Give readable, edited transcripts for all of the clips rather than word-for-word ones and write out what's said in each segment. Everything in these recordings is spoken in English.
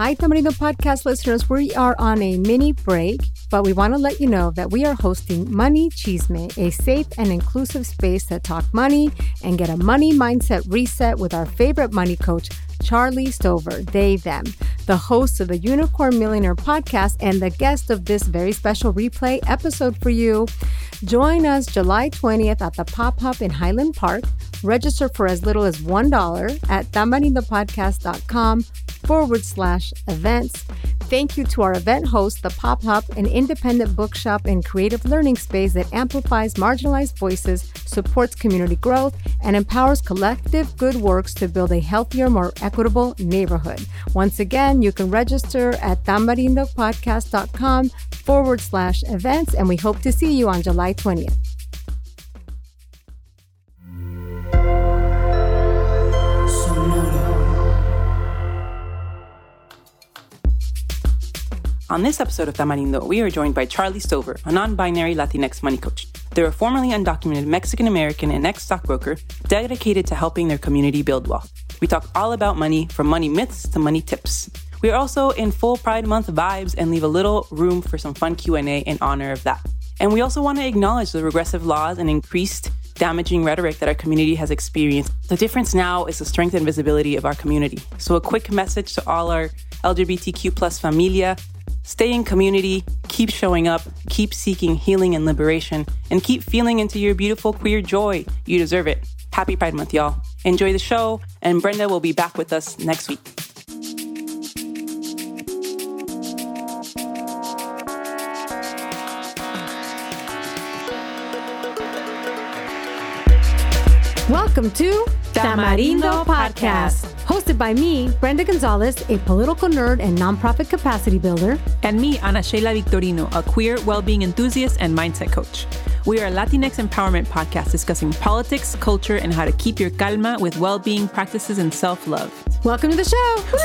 Hi, Tamarindo podcast listeners. We are on a mini break, but we want to let you know that we are hosting Money Chisme, a safe and inclusive space to talk money and get a money mindset reset with our favorite money coach, Charly Stoever, they, them, the host of the Unicorn Millionaire podcast and the guest of this very special replay episode for you. Join us July 20th at the Pop-Hop in Highland Park. Register for as little as $1 at tamarindopodcast.com/events. Thank you to our event host, the Pop-Hop, an independent bookshop and creative learning space that amplifies marginalized voices, supports community growth, and empowers collective good works to build a healthier, more equitable neighborhood. Once again, you can register at tamarindopodcast.com/events, and we hope to see you on July 20th. On this episode of Tamarindo, we are joined by Charly Stoever, a non-binary Latinx money coach. They're a formerly undocumented Mexican-American and ex-stockbroker dedicated to helping their community build wealth. We talk all about money, from money myths to money tips. We are also in full Pride Month vibes and leave a little room for some fun Q&A in honor of that. And we also want to acknowledge the regressive laws and increased damaging rhetoric that our community has experienced. The difference now is the strength and visibility of our community. So a quick message to all our LGBTQ plus familia: stay in community, keep showing up, keep seeking healing and liberation, and keep feeling into your beautiful queer joy. You deserve it. Happy Pride Month, y'all. Enjoy the show, and Brenda will be back with us next week. Welcome to Tamarindo Podcast, hosted by me, Brenda Gonzalez, a political nerd and nonprofit capacity builder, and me, Ana Sheila Victorino, a queer well-being enthusiast and mindset coach. We are a Latinx empowerment podcast discussing politics, culture, and how to keep your calma with well-being practices and self-love. Welcome to the show! Woo!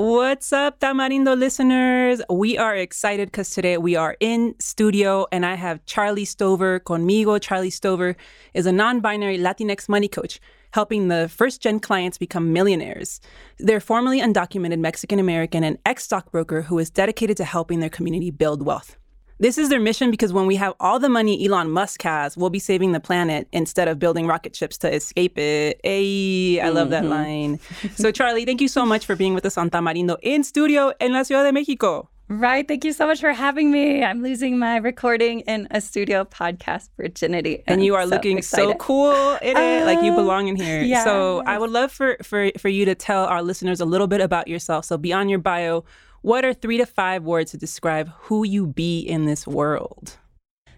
What's up, Tamarindo listeners? We are excited because today we are in studio and I have Charly Stoever conmigo. Charly Stoever is a non-binary Latinx money coach, helping the first-gen clients become millionaires. They're formerly undocumented Mexican-American and ex-stockbroker who is dedicated to helping their community build wealth. This is their mission because when we have all the money Elon Musk has, we'll be saving the planet instead of building rocket ships to escape it. Hey, I love that line. So, Charly, thank you so much for being with us on Tamarindo in studio in la Ciudad de México. Right. Thank you so much for having me. I'm losing my recording in a studio podcast virginity. And you are so looking excited. So cool in it. Like you belong in here. Yeah. So I would love for you to tell our listeners a little bit about yourself. So beyond your bio, what are 3 to 5 words to describe who you be in this world?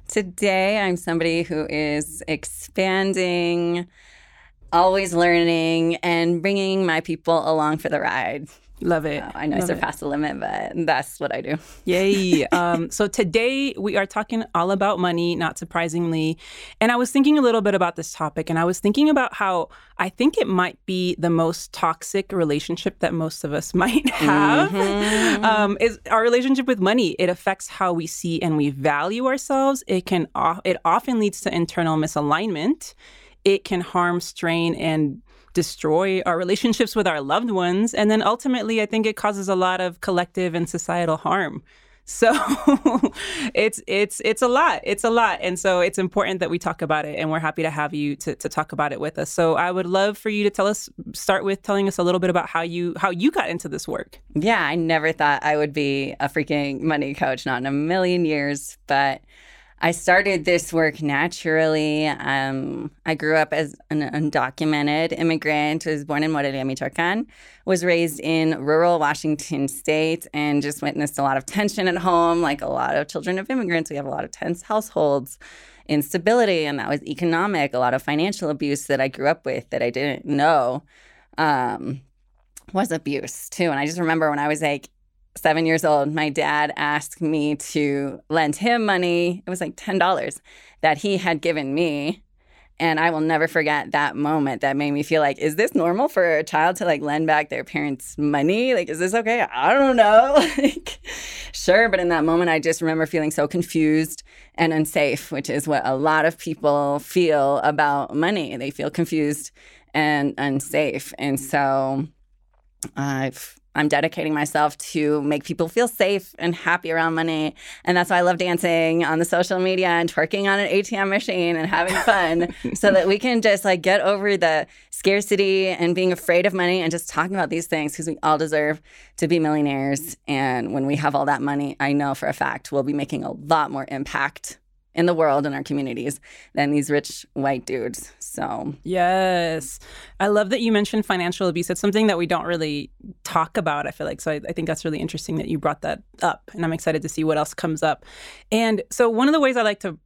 Today, I'm somebody who is expanding, always learning, and bringing my people along for the ride. Love it. I know I surpassed the limit, but that's what I do. Yay. So today we are talking all about money, not surprisingly. And I was thinking a little bit about this topic, and I was thinking about how I think it might be the most toxic relationship that most of us might have. Mm-hmm. Is our relationship with money. It affects how we see and we value ourselves. It often leads to internal misalignment. It can harm, strain, and destroy our relationships with our loved ones. And then ultimately, I think it causes a lot of collective and societal harm. So it's a lot. And so it's important that we talk about it. And we're happy to have you to talk about it with us. So I would love for you to start with telling us a little bit about how you got into this work. Yeah, I never thought I would be a freaking money coach, not in a million years. But I started this work naturally. I grew up as an undocumented immigrant. I was born in Morelia, Michoacán, was raised in rural Washington State, and just witnessed a lot of tension at home. Like a lot of children of immigrants, we have a lot of tense households, instability, and that was economic, a lot of financial abuse that I grew up with that I didn't know was abuse too. And I just remember when I was like 7 years old, my dad asked me to lend him money. It was like $10 that he had given me. And I will never forget that moment that made me feel like, is this normal for a child to like lend back their parents' money? Like, is this okay? I don't know. Like, sure. But in that moment, I just remember feeling so confused and unsafe, which is what a lot of people feel about money. They feel confused and unsafe. And so I'm dedicating myself to make people feel safe and happy around money. And that's why I love dancing on the social media and twerking on an ATM machine and having fun so that we can just like get over the scarcity and being afraid of money and just talking about these things, because we all deserve to be millionaires. And when we have all that money, I know for a fact we'll be making a lot more impact in the world and our communities than these rich white dudes. So yes, I love that you mentioned financial abuse. It's something that we don't really talk about, I feel like. So I think that's really interesting that you brought that up, and I'm excited to see what else comes up. And so one of the ways I like to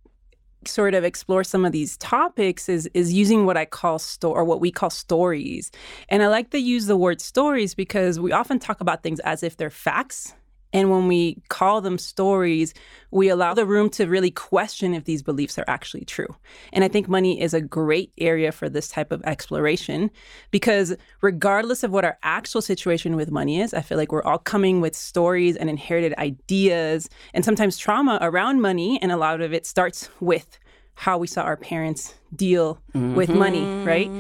sort of explore some of these topics is using what I call what we call stories. And I like to use the word stories because we often talk about things as if they're facts. And when we call them stories, we allow the room to really question if these beliefs are actually true. And I think money is a great area for this type of exploration, because regardless of what our actual situation with money is, I feel like we're all coming with stories and inherited ideas and sometimes trauma around money. And a lot of it starts with how we saw our parents deal with money, right?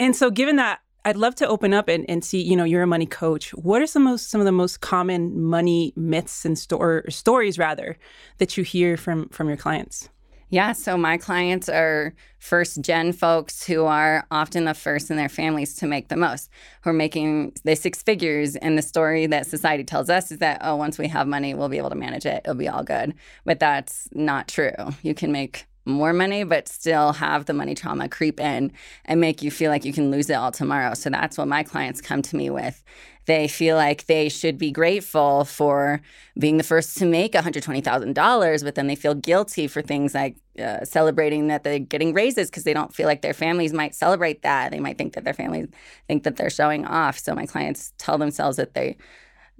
And so given that, I'd love to open up and see, you know, you're a money coach. What are some of the most common money myths and stories that you hear from your clients? Yeah, so my clients are first-gen folks who are often the first in their families to make the most, who are making the six figures. And the story that society tells us is that, oh, once we have money, we'll be able to manage it. It'll be all good. But that's not true. You can make more money, but still have the money trauma creep in and make you feel like you can lose it all tomorrow. So that's what my clients come to me with. They feel like they should be grateful for being the first to make $120,000, but then they feel guilty for things like celebrating that they're getting raises because they don't feel like their families might celebrate that. They might think that their families think that they're showing off. So my clients tell themselves that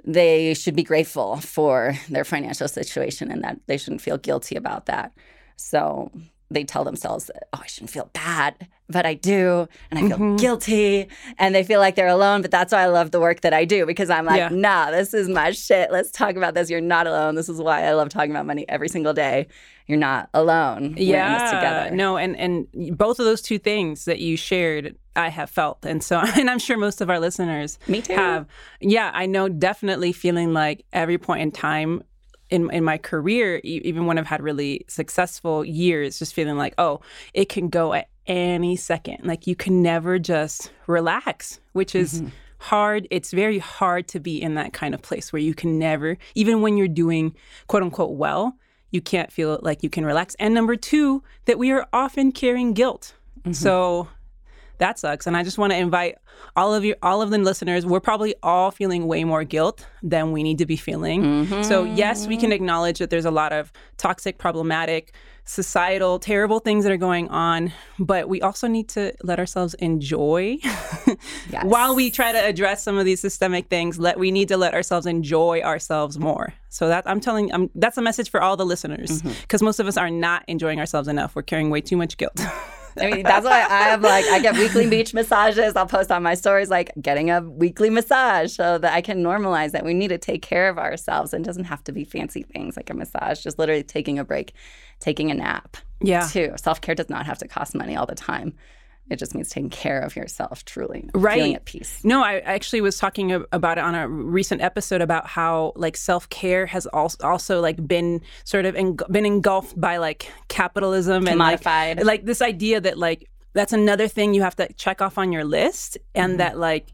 they should be grateful for their financial situation and that they shouldn't feel guilty about that. So they tell themselves, oh, I shouldn't feel bad, but I do. And I feel guilty. And they feel like they're alone. But that's why I love the work that I do, because I'm like, nah, this is my shit. Let's talk about this. You're not alone. This is why I love talking about money every single day. You're not alone. Yeah. We're in this together. No, and both of those two things that you shared, I have felt. And I'm sure most of our listeners Me too. Have. Yeah, I know, definitely feeling like every point in time in my career, even when I've had really successful years, just feeling like, oh, it can go at any second. Like, you can never just relax, which is hard. It's very hard to be in that kind of place where you can never, even when you're doing quote unquote well, you can't feel like you can relax. And number two, that we are often carrying guilt. So that sucks. And I just want to invite all of the listeners, we're probably all feeling way more guilt than we need to be feeling. So yes, we can acknowledge that there's a lot of toxic, problematic, societal, terrible things that are going on, but we also need to let ourselves enjoy while we try to address some of these systemic things. We need to let ourselves enjoy ourselves more. So that that's a message for all the listeners, because most of us are not enjoying ourselves enough. We're carrying way too much guilt. I mean, that's why I get weekly beach massages. I'll post on my stories like getting a weekly massage so that I can normalize that we need to take care of ourselves, and it doesn't have to be fancy things like a massage, just literally taking a break, taking a nap. Yeah. Too. Self-care does not have to cost money all the time. It just means taking care of yourself, truly. Right. Feeling at peace. No, I actually was talking about it on a recent episode about how like self-care has also like been sort of been engulfed by like capitalism and like this idea that like that's another thing you have to check off on your list, and that like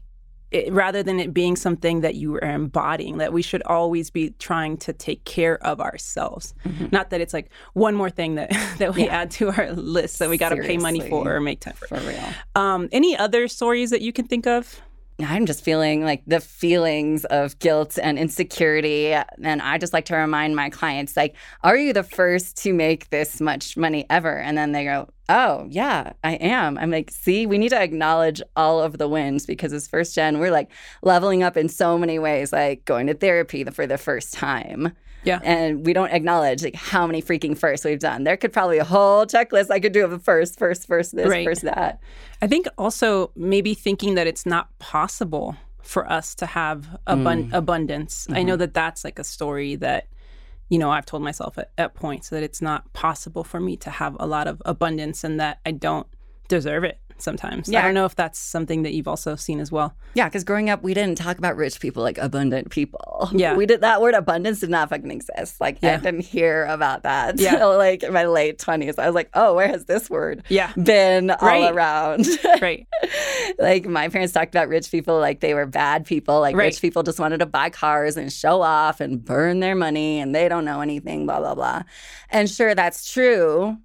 rather than it being something that you are embodying, that we should always be trying to take care of ourselves. Not that it's like one more thing that we add to our list that we got to pay money for or make time for. For real. Any other stories that you can think of? I'm just feeling like the feelings of guilt and insecurity. And I just like to remind my clients, like, are you the first to make this much money ever? And then they go, oh, yeah, I am. I'm like, see, we need to acknowledge all of the wins, because as first gen, we're like leveling up in so many ways, like going to therapy for the first time. Yeah. And we don't acknowledge like how many freaking firsts we've done. There could probably be a whole checklist I could do of a first this, right. First that. I think also maybe thinking that it's not possible for us to have abundance. Mm-hmm. I know that's like a story that, you know, I've told myself at points that it's not possible for me to have a lot of abundance and that I don't deserve it sometimes. Yeah. I don't know if that's something that you've also seen as well. Yeah, because growing up, we didn't talk about rich people like abundant people. Yeah. That word abundance did not fucking exist. Like, yeah. I didn't hear about that until like in my late 20s. I was like, oh, where has this word been all around? Right. Like, my parents talked about rich people like they were bad people. Like, rich people just wanted to buy cars and show off and burn their money and they don't know anything, blah, blah, blah. And sure, that's true,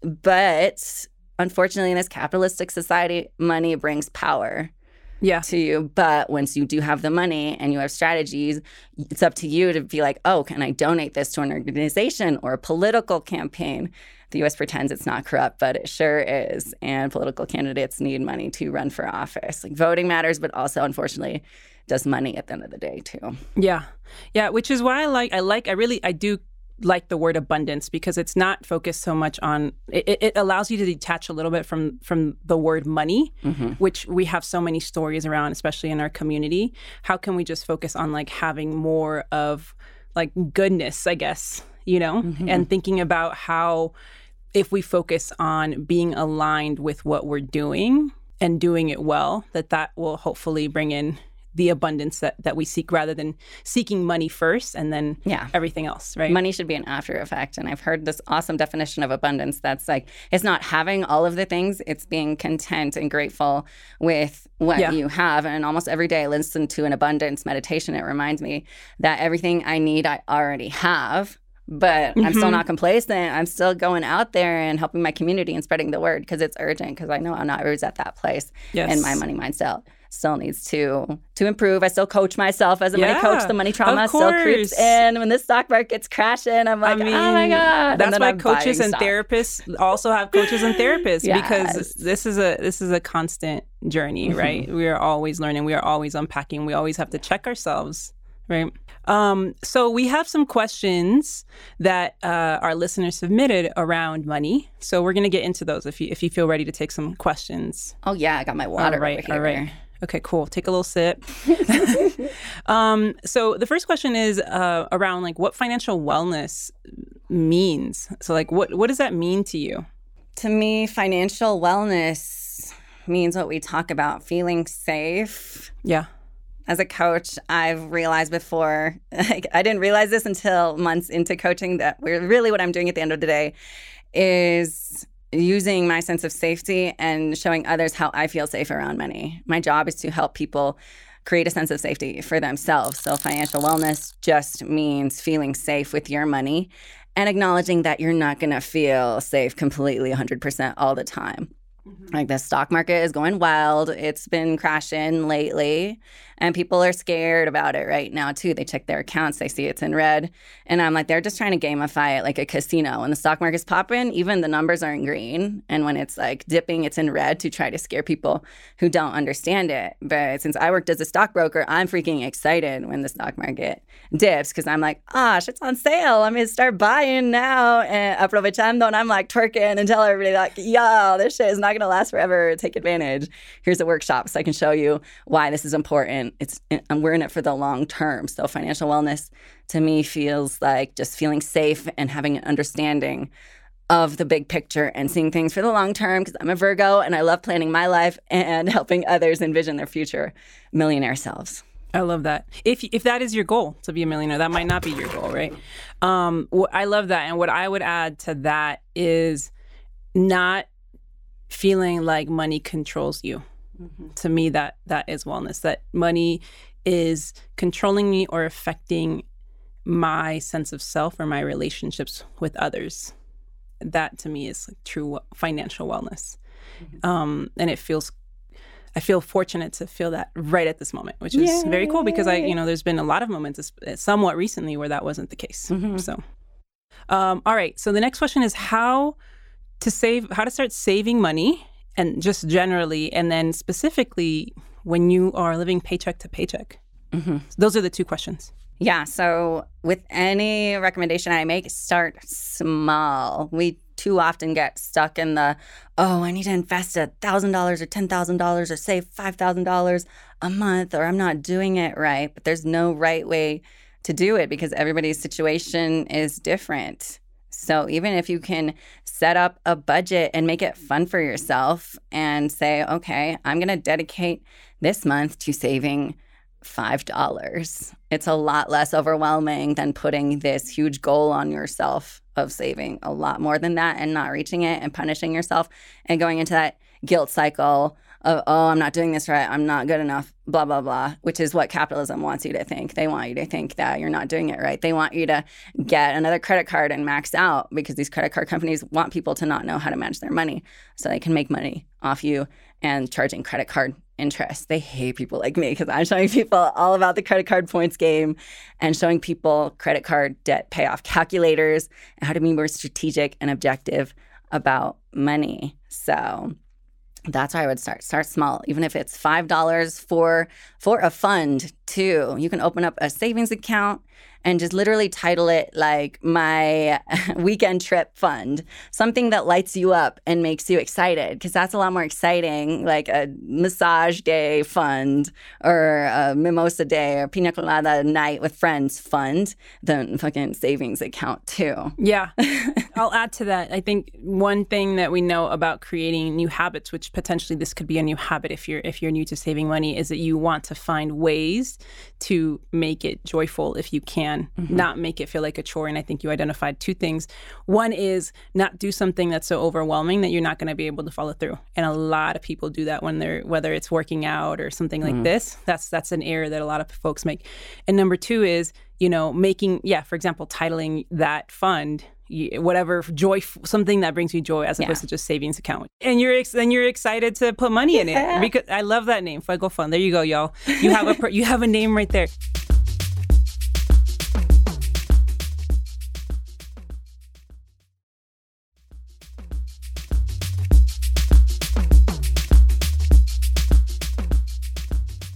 but unfortunately, in this capitalistic society, money brings power to you. But once you do have the money and you have strategies, it's up to you to be like, oh, can I donate this to an organization or a political campaign? The U.S. pretends it's not corrupt, but it sure is. And political candidates need money to run for office. Like, voting matters, but also, unfortunately, does money at the end of the day, too. Yeah. Yeah, which is why I do like the word abundance, because it's not focused so much on it allows you to detach a little bit from the word money, which we have so many stories around, especially in our community. How can we just focus on like having more of like goodness, I guess, you know, and thinking about how if we focus on being aligned with what we're doing and doing it well, that will hopefully bring in the abundance that we seek, rather than seeking money first and then everything else, right? Money should be an after effect. And I've heard this awesome definition of abundance that's like, it's not having all of the things, it's being content and grateful with what you have. And almost every day I listen to an abundance meditation. It reminds me that everything I need, I already have. But I'm still not complacent. I'm still going out there and helping my community and spreading the word because it's urgent, because I know I'm not always at that place. Yes. And my money mindset still needs to improve. I still coach myself as a money coach. The money trauma still creeps in. When this stock market's crashing, I'm like, oh, my God. That's why coaches and therapists also have coaches and therapists because this is a constant journey, right? We are always learning. We are always unpacking. We always have to check ourselves. Right. So we have some questions that our listeners submitted around money. So we're going to get into those if you feel ready to take some questions. Oh, yeah. I got my water over here. All right. Okay, cool. Take a little sip. So the first question is around like what financial wellness means. So like what does that mean to you? To me, financial wellness means what we talk about, feeling safe. Yeah. As a coach, I've realized before, like, I didn't realize this until months into coaching, that really what I'm doing at the end of the day is using my sense of safety and showing others how I feel safe around money. My job is to help people create a sense of safety for themselves. So financial wellness just means feeling safe with your money and acknowledging that you're not going to feel safe completely 100% all the time. Like, the stock market is going wild. It's been crashing lately, and people are scared about it right now, too. They check their accounts. They see it's in red. And I'm like, they're just trying to gamify it like a casino. When the stock market's popping, even the numbers are in green. And when it's, like, dipping, it's in red to try to scare people who don't understand it. But since I worked as a stockbroker, I'm freaking excited when the stock market dips because I'm like, shit's on sale. I'm going to start buying now. And aprovechando. And I'm, like, twerking and tell everybody, like, yo, this shit is not going to last forever. Take advantage. Here's a workshop so I can show you why this is important. We're in it for the long term. So financial wellness to me feels like just feeling safe and having an understanding of the big picture and seeing things for the long term, because I'm a Virgo and I love planning my life and helping others envision their future millionaire selves. I love that. If that is your goal, to be a millionaire, that might not be your goal, right? I love that. And what I would add to that is not feeling like money controls you. To me, that is wellness, that money is controlling me or affecting my sense of self or my relationships with others. That to me is like true financial wellness. And I feel fortunate to feel that right at this moment, which is very cool, because there's been a lot of moments somewhat recently where that wasn't the case. So all right, so the next question is how to start saving money, and just generally, and then specifically when you are living paycheck to paycheck. Those are the two questions. Yeah, so with any recommendation I make, start small. We too often get stuck in the, I need to invest $1,000 or $10,000 or save $5,000 a month, or I'm not doing it right. But there's no right way to do it because everybody's situation is different. So even if you can set up a budget and make it fun for yourself and say, okay, I'm going to dedicate this month to saving $5. It's a lot less overwhelming than putting this huge goal on yourself of saving a lot more than that and not reaching it and punishing yourself and going into that guilt cycle of, I'm not doing this right, I'm not good enough, blah, blah, blah, which is what capitalism wants you to think. They want you to think that you're not doing it right. They want you to get another credit card and max out because these credit card companies want people to not know how to manage their money so they can make money off you and charging credit card interest. They hate people like me because I'm showing people all about the credit card points game and showing people credit card debt payoff calculators and how to be more strategic and objective about money. So that's where I would start. Start small, even if it's $5 for a fund too. You can open up a savings account and just literally title it like my weekend trip fund, something that lights you up and makes you excited, because that's a lot more exciting, like a massage day fund or a mimosa day or pina colada night with friends fund than fucking savings account too. Yeah, I'll add to that. I think one thing that we know about creating new habits, which potentially this could be a new habit if you're new to saving money, is that you want to find ways to make it joyful if you can. Mm-hmm. Not make it feel like a chore. And I think you identified two things. One is not do something that's so overwhelming that you're not going to be able to follow through. And a lot of people do that when whether it's working out or something like this. That's an error that a lot of folks make. And number two is, for example, titling that fund whatever joy, something that brings you joy, as opposed to just savings account. And you're excited to put money in it because I love that name, Fuego Fund. There you go, y'all. You have a you have a name right there.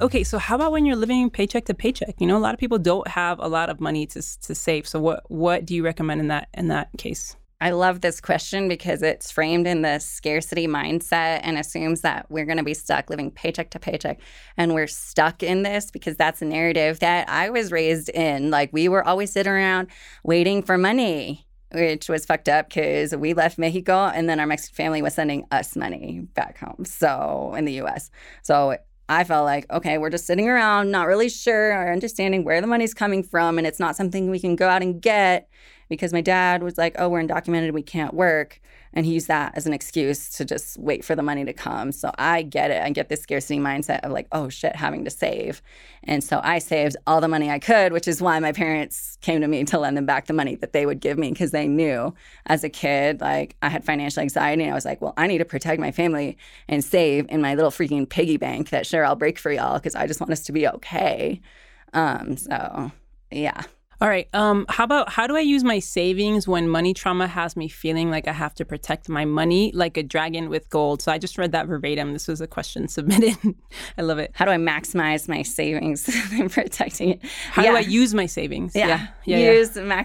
Okay, so how about when you're living paycheck to paycheck? A lot of people don't have a lot of money to save. So what do you recommend in that case? I love this question because it's framed in the scarcity mindset and assumes that we're going to be stuck living paycheck to paycheck. And we're stuck in this because that's a narrative that I was raised in. Like, we were always sitting around waiting for money, which was fucked up because we left Mexico and then our Mexican family was sending us money back home. So in the U.S. So I felt like, okay, we're just sitting around, not really sure or understanding where the money's coming from, and it's not something we can go out and get because my dad was like, we're undocumented, we can't work. And he used that as an excuse to just wait for the money to come. So I get it. I get this scarcity mindset of like, having to save. And so I saved all the money I could, which is why my parents came to me to lend them back the money that they would give me, because they knew as a kid, like, I had financial anxiety. And I was like, I need to protect my family and save in my little freaking piggy bank that sure I'll break for y'all because I just want us to be okay. All right. How about, how do I use my savings when money trauma has me feeling like I have to protect my money like a dragon with gold? So I just read that verbatim. This was a question submitted. I love it. How do I maximize my savings and protecting it? How do I use my savings? Maximize.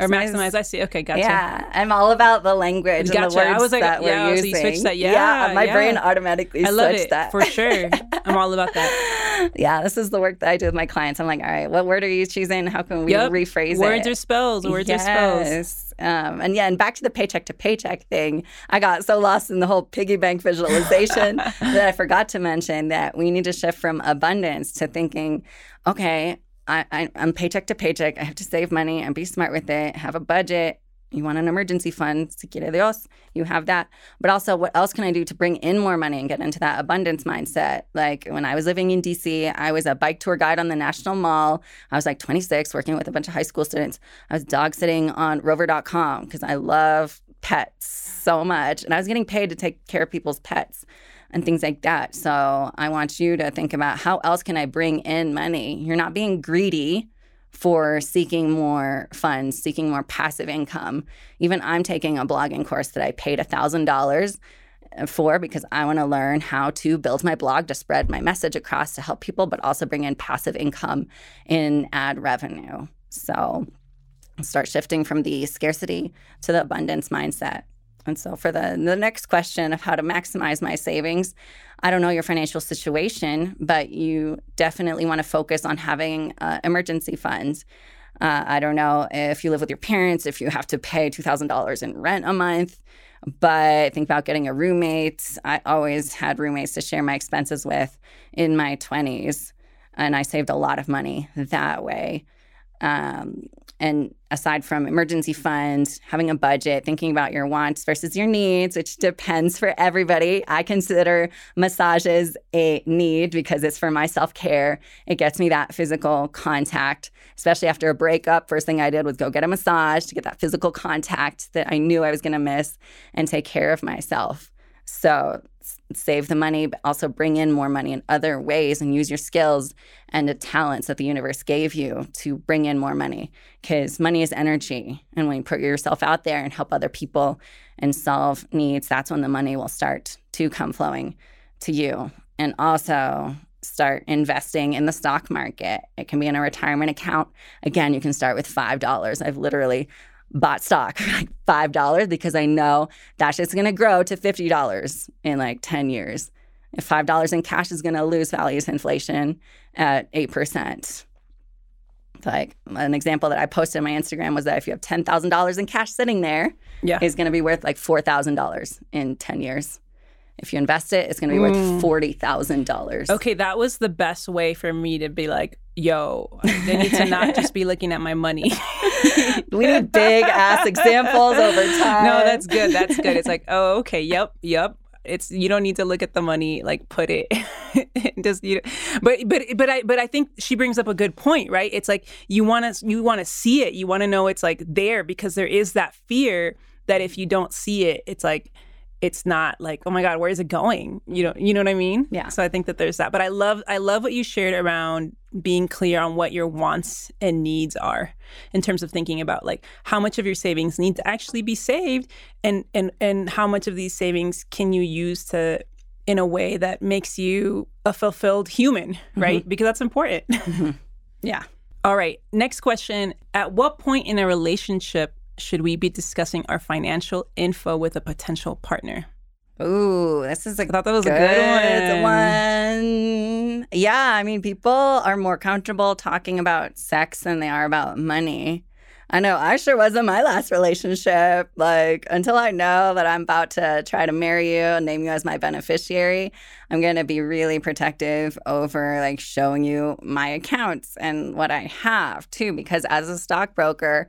Or maximize. I see. Okay, gotcha. Yeah, I'm all about the language and the words I was like, that we're using. So you switched that. My brain automatically switched that. I love it, for sure. I'm all about that. Yeah, this is the work that I do with my clients. I'm like, all right, what word are you choosing? How can we rephrase it? Words are spells. Words are spells. And back to paycheck thing, I got so lost in the whole piggy bank visualization that I forgot to mention that we need to shift from abundance to thinking, okay, I'm paycheck to paycheck. I have to save money and be smart with it. Have a budget. You want an emergency fund, si quiere Dios, you have that. But also, what else can I do to bring in more money and get into that abundance mindset? Like, when I was living in DC, I was a bike tour guide on the National Mall. I was like 26, working with a bunch of high school students. I was dog sitting on Rover.com because I love pets so much. And I was getting paid to take care of people's pets and things like that. So I want you to think about, how else can I bring in money? You're not being greedy for seeking more funds, seeking more passive income. Even I'm taking a blogging course that I paid $1,000 for because I want to learn how to build my blog to spread my message across to help people, but also bring in passive income in ad revenue. So start shifting from the scarcity to the abundance mindset. And so for the next question of how to maximize my savings, I don't know your financial situation, but you definitely want to focus on having emergency funds. I don't know if you live with your parents, if you have to pay $2,000 in rent a month, but think about getting a roommate. I always had roommates to share my expenses with in my 20s, and I saved a lot of money that way. And aside from emergency funds, having a budget, thinking about your wants versus your needs, which depends for everybody. I consider massages a need because it's for my self-care. It gets me that physical contact, especially after a breakup. First thing I did was go get a massage to get that physical contact that I knew I was going to miss and take care of myself. So save the money, but also bring in more money in other ways and use your skills and the talents that the universe gave you to bring in more money, because money is energy. And when you put yourself out there and help other people and solve needs, that's when the money will start to come flowing to you. And also start investing in the stock market. It can be in a retirement account. Again, you can start with $5. I've literally bought stock for like $5 because I know that shit's going to grow to $50 in like 10 years. If $5 in cash is going to lose value to inflation at 8%. Like an example that I posted on my Instagram was that if you have $10,000 in cash sitting there, it's going to be worth like $4,000 in 10 years. If you invest it, it's going to be worth $40,000. Okay, that was the best way for me to be like, yo, I need to not just be looking at my money. We need big-ass examples over time. No, that's good. That's good. It's like, oh, okay, yep. It's, you don't need to look at the money, like put it just, you know, but I think she brings up a good point, right? It's like you want to see it. You want to know it's like there, because there is that fear that if you don't see it, it's like, it's not like, oh my God, where is it going? You know what I mean? Yeah. So I think that there's that. But I love what you shared around being clear on what your wants and needs are in terms of thinking about like how much of your savings need to actually be saved and how much of these savings can you use to in a way that makes you a fulfilled human, right? Mm-hmm. Because that's important. Mm-hmm. Yeah. All right. Next question. At what point in a relationship should we be discussing our financial info with a potential partner? Ooh, this is I thought that was a good one. Yeah, I mean, people are more comfortable talking about sex than they are about money. I know I sure was in my last relationship. Like, until I know that I'm about to try to marry you and name you as my beneficiary, I'm going to be really protective over, like, showing you my accounts and what I have, too. Because as a stockbroker,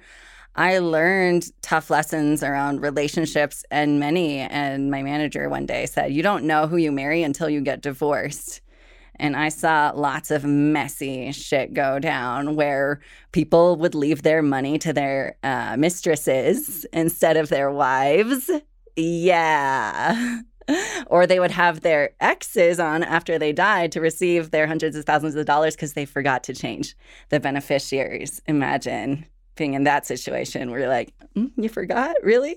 I learned tough lessons around relationships and money. And my manager one day said, you don't know who you marry until you get divorced. And I saw lots of messy shit go down where people would leave their money to their mistresses instead of their wives. Yeah. Or they would have their exes on after they died to receive their hundreds of thousands of dollars because they forgot to change the beneficiaries. Imagine being in that situation where you're like, you forgot? Really?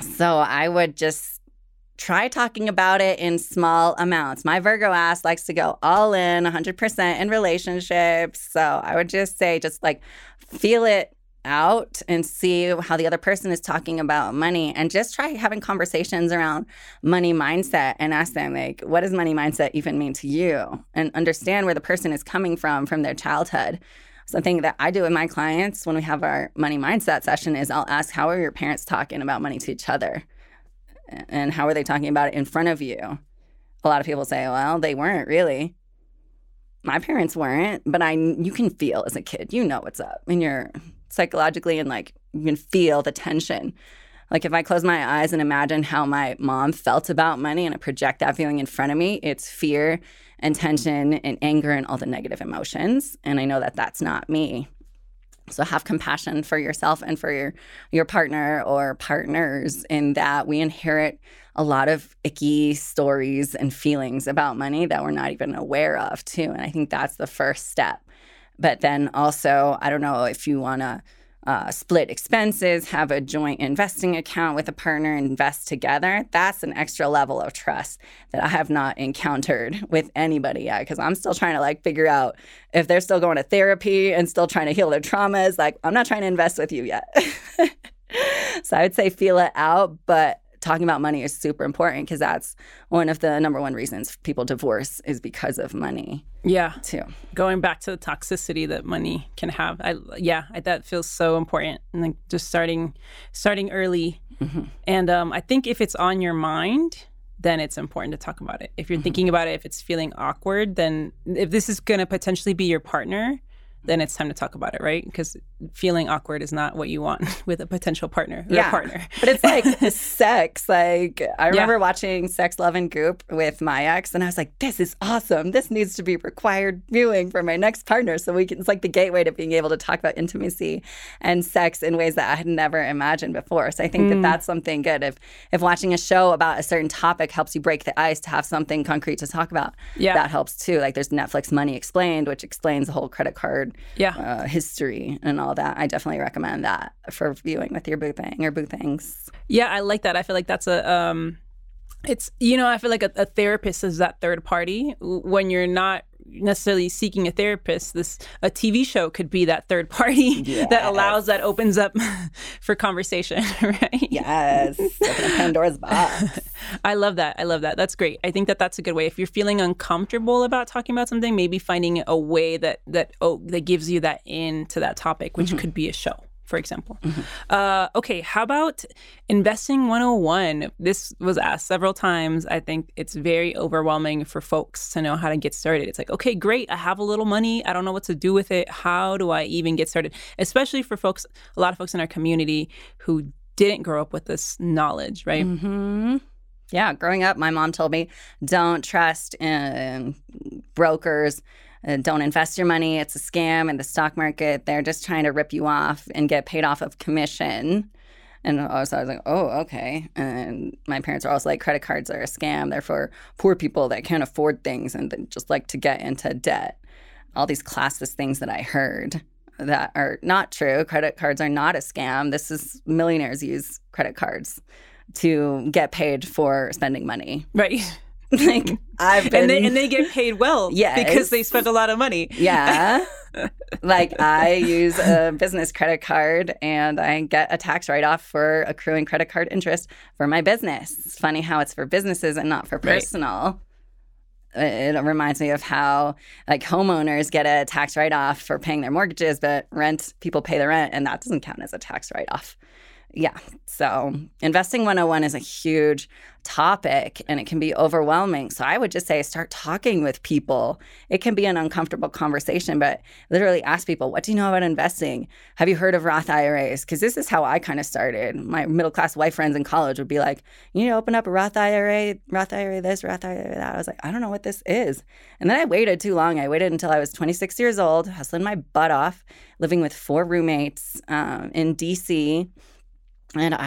So I would just try talking about it in small amounts. My Virgo ass likes to go all in 100% in relationships. So I would just say, just like feel it out and see how the other person is talking about money, and just try having conversations around money mindset and ask them, like, what does money mindset even mean to you? And understand where the person is coming from their childhood. Something that I do with my clients when we have our money mindset session is I'll ask, how are your parents talking about money to each other? And how are they talking about it in front of you? A lot of people say, well, they weren't really. My parents weren't, but you can feel as a kid, you know what's up. And you're psychologically, and like you can feel the tension. Like if I close my eyes and imagine how my mom felt about money and I project that feeling in front of me, it's fear and tension and anger and all the negative emotions. And I know that that's not me. So have compassion for yourself and for your partner or partners, in that we inherit a lot of icky stories and feelings about money that we're not even aware of too. And I think that's the first step. But then also, I don't know if you want to split expenses, have a joint investing account with a partner, invest together. That's an extra level of trust that I have not encountered with anybody yet, because I'm still trying to figure out if they're still going to therapy and still trying to heal their traumas. I'm not trying to invest with you yet. So I would say feel it out, but talking about money is super important, because that's one of the number one reasons people divorce is because of money. Yeah. Too. Going back to the toxicity that money can have. That feels so important. And just starting early. Mm-hmm. And I think if it's on your mind, then it's important to talk about it. If you're mm-hmm. thinking about it, if it's feeling awkward, then if this is going to potentially be your partner, then it's time to talk about it, right? Because feeling awkward is not what you want with a potential partner or a partner. But it's sex. I remember watching Sex, Love, and Goop with my ex, and I was like, this is awesome. This needs to be required viewing for my next partner. So it's the gateway to being able to talk about intimacy and sex in ways that I had never imagined before. So I think that's something good. If watching a show about a certain topic helps you break the ice to have something concrete to talk about, that helps too. There's Netflix Money Explained, which explains the whole credit card history and all that. I definitely recommend that for viewing with your boo thing or boo things. Yeah, I like that. I feel like that's a therapist is that third party. When you're not necessarily seeking a therapist, a TV show could be that third party that opens up for conversation, right? Yes, open Pandora's box. I love that. That's great. I think that's a good way. If you're feeling uncomfortable about talking about something, maybe finding a way that gives you that in to that topic, which mm-hmm. could be a show, for example. Mm-hmm. Okay, how about investing 101? This was asked several times. I think it's very overwhelming for folks to know how to get started. It's okay, great, I have a little money. I don't know what to do with it. How do I even get started? Especially for folks, a lot of folks in our community who didn't grow up with this knowledge, right? Mm-hmm. Yeah, growing up, my mom told me, don't trust brokers. Don't invest your money. It's a scam in the stock market. They're just trying to rip you off and get paid off of commission. And so I was like, oh, okay. And my parents are also like, credit cards are a scam. They're for poor people that can't afford things and they just like to get into debt. All these classist things that I heard that are not true. Credit cards are not a scam. This is millionaires use credit cards to get paid for spending money. Right. I've been... And they get paid well because they spend a lot of money. Yeah. I use a business credit card and I get a tax write-off for accruing credit card interest for my business. It's funny how it's for businesses and not for personal. Right. It reminds me of how homeowners get a tax write-off for paying their mortgages, but people pay the rent and that doesn't count as a tax write-off. Yeah. So investing 101 is a huge topic and it can be overwhelming. So I would just say start talking with people. It can be an uncomfortable conversation, but literally ask people, what do you know about investing? Have you heard of Roth IRAs? Because this is how I kind of started. My middle-class white friends in college would be like, you need to open up a Roth IRA, Roth IRA this, Roth IRA that. I was like, I don't know what this is. And then I waited too long. I waited until I was 26 years old, hustling my butt off, living with 4 roommates in D.C., and I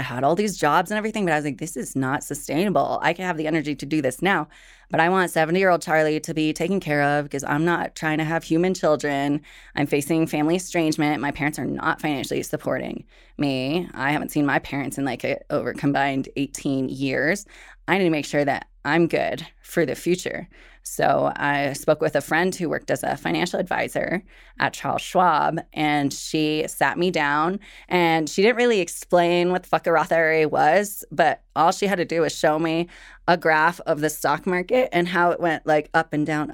had all these jobs and everything, but I was like, this is not sustainable. I can have the energy to do this now, but I want 70-year-old Charlie to be taken care of because I'm not trying to have human children. I'm facing family estrangement. My parents are not financially supporting me. I haven't seen my parents in over combined 18 years. I need to make sure that I'm good for the future. So I spoke with a friend who worked as a financial advisor at Charles Schwab, and she sat me down, and she didn't really explain what the fuck a Roth IRA was, but all she had to do was show me a graph of the stock market and how it went up and down,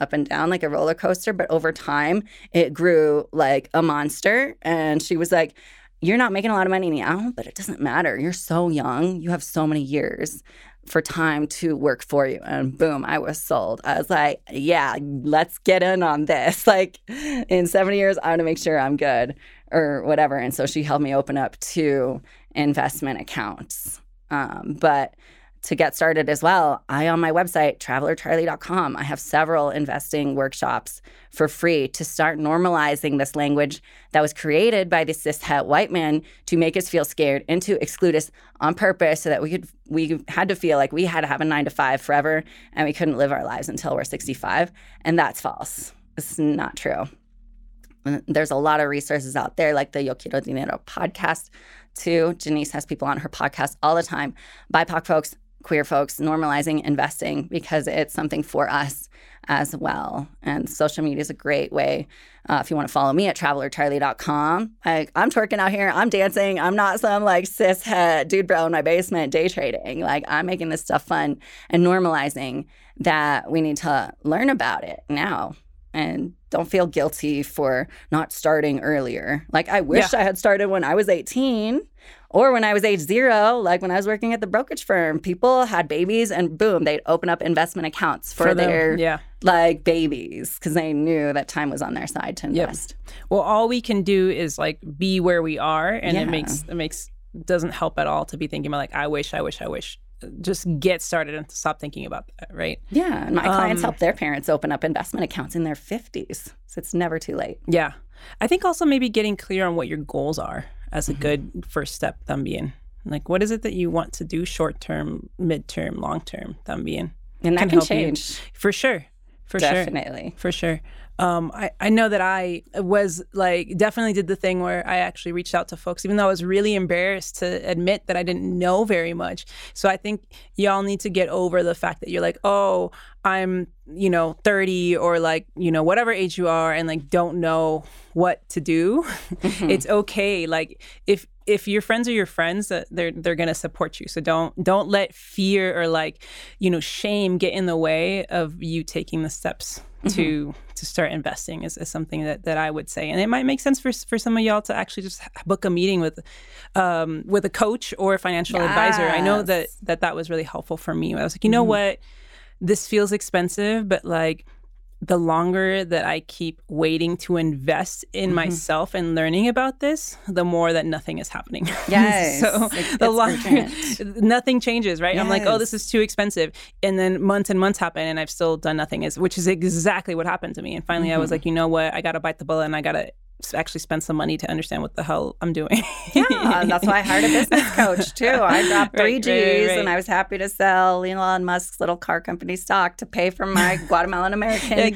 like a roller coaster, but over time it grew like a monster. And she was like, you're not making a lot of money now, but it doesn't matter. You're so young. You have so many years for time to work for you. And boom, I was sold. I was like, yeah, let's get in on this. In 70 years, I want to make sure I'm good or whatever. And so she helped me open up 2 investment accounts. But to get started as well, on my website, TravelerCharly.com, I have several investing workshops for free to start normalizing this language that was created by the cishet white man to make us feel scared and to exclude us on purpose so that we had to feel like we had to have a 9-to-5 forever and we couldn't live our lives until we're 65. And that's false. It's not true. There's a lot of resources out there like the Yo Quiero Dinero podcast too. Janice has people on her podcast all the time. BIPOC folks, queer folks, normalizing investing because it's something for us as well. And social media is a great way. If you want to follow me at TravelerCharly.com, I'm twerking out here. I'm dancing. I'm not some like cis head dude bro in my basement day trading. Like I'm making this stuff fun and normalizing that we need to learn about it now. And don't feel guilty for not starting earlier. Like I wish I had started when I was 18 or when I was age 0, like when I was working at the brokerage firm. People had babies and boom, they'd open up investment accounts for their like babies because they knew that time was on their side to invest. Well, all we can do is like be where we are, and it doesn't help at all to be thinking about like I wish. Just get started and stop thinking about that, right? Yeah, and my clients help their parents open up investment accounts in their 50s, so it's never too late. Yeah, I think also maybe getting clear on what your goals are as a good first step también. Like, what is it that you want to do short-term, mid-term, long-term también? And that can change. You. For sure. For sure. I know that I was like definitely did the thing where I actually reached out to folks, even though I was really embarrassed to admit that I didn't know very much. So I think y'all need to get over the fact that you're like, oh, I'm, 30 or like, whatever age you are and like don't know what to do. It's okay. Like if your friends are your friends, they're going to support you. So don't let fear or shame get in the way of you taking the steps to start investing is something that I would say. And it might make sense for some of y'all to actually just book a meeting with a coach or a financial advisor. I know that was really helpful for me. I was like, what? This feels expensive, but like the longer that I keep waiting to invest in myself and learning about this, the more that nothing is happening. Yes. So the longer nothing changes, right? Yes. I'm like, oh, this is too expensive. And then months and months happen and I've still done nothing, which is exactly what happened to me. And finally I was like, you know what? I got to bite the bullet and I got to actually spend some money to understand what the hell I'm doing. Yeah, that's why I hired a business coach too. I dropped 3 Gs and I was happy to sell Elon Musk's little car company stock to pay for my Guatemalan American business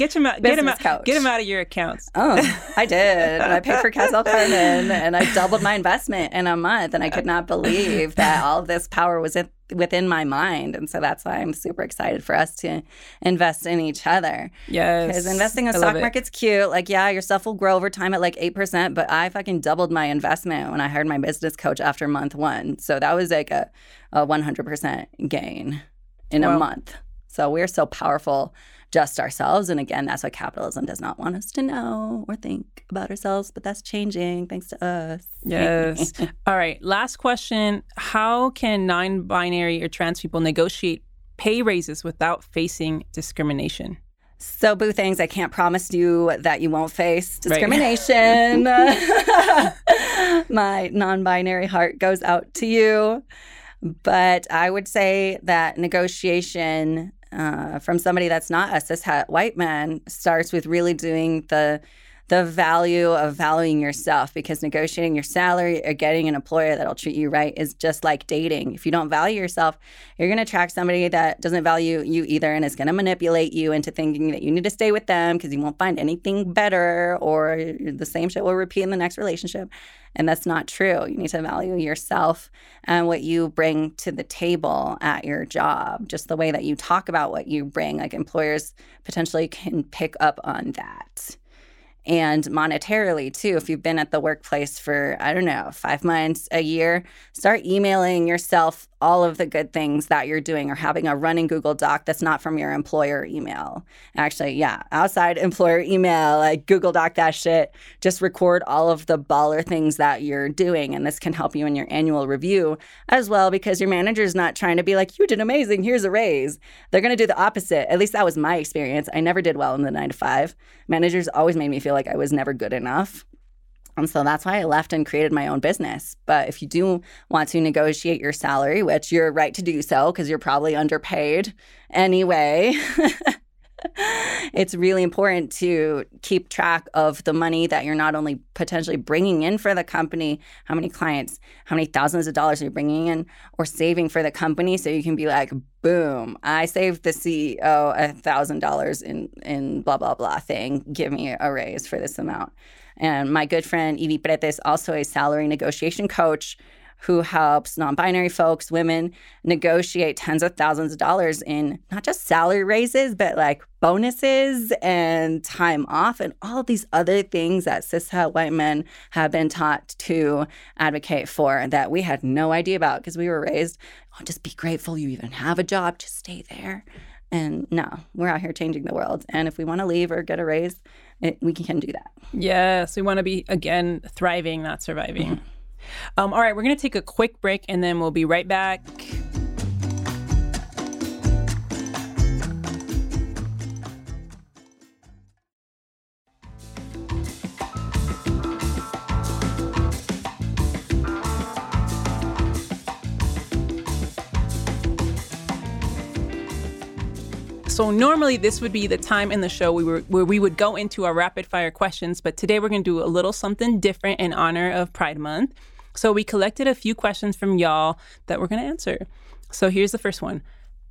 coach. Get him out of your accounts. Oh, I did. And I paid for Casel Carmen and I doubled my investment in a month. And I could not believe that all this power was within my mind. And so that's why I'm super excited for us to invest in each other. Yes. Because investing in the stock market's cute. Like, your stuff will grow over time at like 8%, but I fucking doubled my investment when I hired my business coach after month 1. So that was like a 100% gain in a month. So we're so powerful just ourselves. And again, that's what capitalism does not want us to know or think about ourselves, but that's changing thanks to us. Yes. All right. Last question. How can non-binary or trans people negotiate pay raises without facing discrimination? So, boo things, I can't promise you that you won't face discrimination. My non-binary heart goes out to you. But I would say that negotiation from somebody that's not a cishet white man starts with really doing the value of valuing yourself, because negotiating your salary or getting an employer that'll treat you right is just like dating. If you don't value yourself, you're going to attract somebody that doesn't value you either and is going to manipulate you into thinking that you need to stay with them because you won't find anything better or the same shit will repeat in the next relationship. And that's not true. You need to value yourself and what you bring to the table at your job, just the way that you talk about what you bring. Like employers potentially can pick up on that. And monetarily, too, if you've been at the workplace for, 5 months, a year, start emailing yourself all of the good things that you're doing or having a running Google Doc that's not from your employer email. Actually, outside employer email, like Google Doc that shit. Just record all of the baller things that you're doing. And this can help you in your annual review as well, because your manager's not trying to be like, you did amazing, here's a raise. They're going to do the opposite. At least that was my experience. I never did well in the 9-to-5. Managers always made me feel like I was never good enough. And so that's why I left and created my own business. But if you do want to negotiate your salary, which you're right to do so because you're probably underpaid anyway, it's really important to keep track of the money that you're not only potentially bringing in for the company, how many clients, how many thousands of dollars you're bringing in or saving for the company, so you can be like, boom, I saved the CEO $1,000 in blah, blah, blah thing. Give me a raise for this amount. And my good friend, Evie Pretes, also a salary negotiation coach who helps non-binary folks, women, negotiate tens of thousands of dollars in not just salary raises, but like bonuses and time off and all these other things that cishet white men have been taught to advocate for that we had no idea about because we were raised, oh, just be grateful you even have a job, just stay there. And no, we're out here changing the world. And if we want to leave or get a raise, we can do that. Yes, we want to be, again, thriving, not surviving. Mm-hmm. All right, we're going to take a quick break and then we'll be right back. So normally this would be the time in the show where we would go into our rapid fire questions, but today we're going to do a little something different in honor of Pride Month. So we collected a few questions from y'all that we're going to answer. So here's the first one.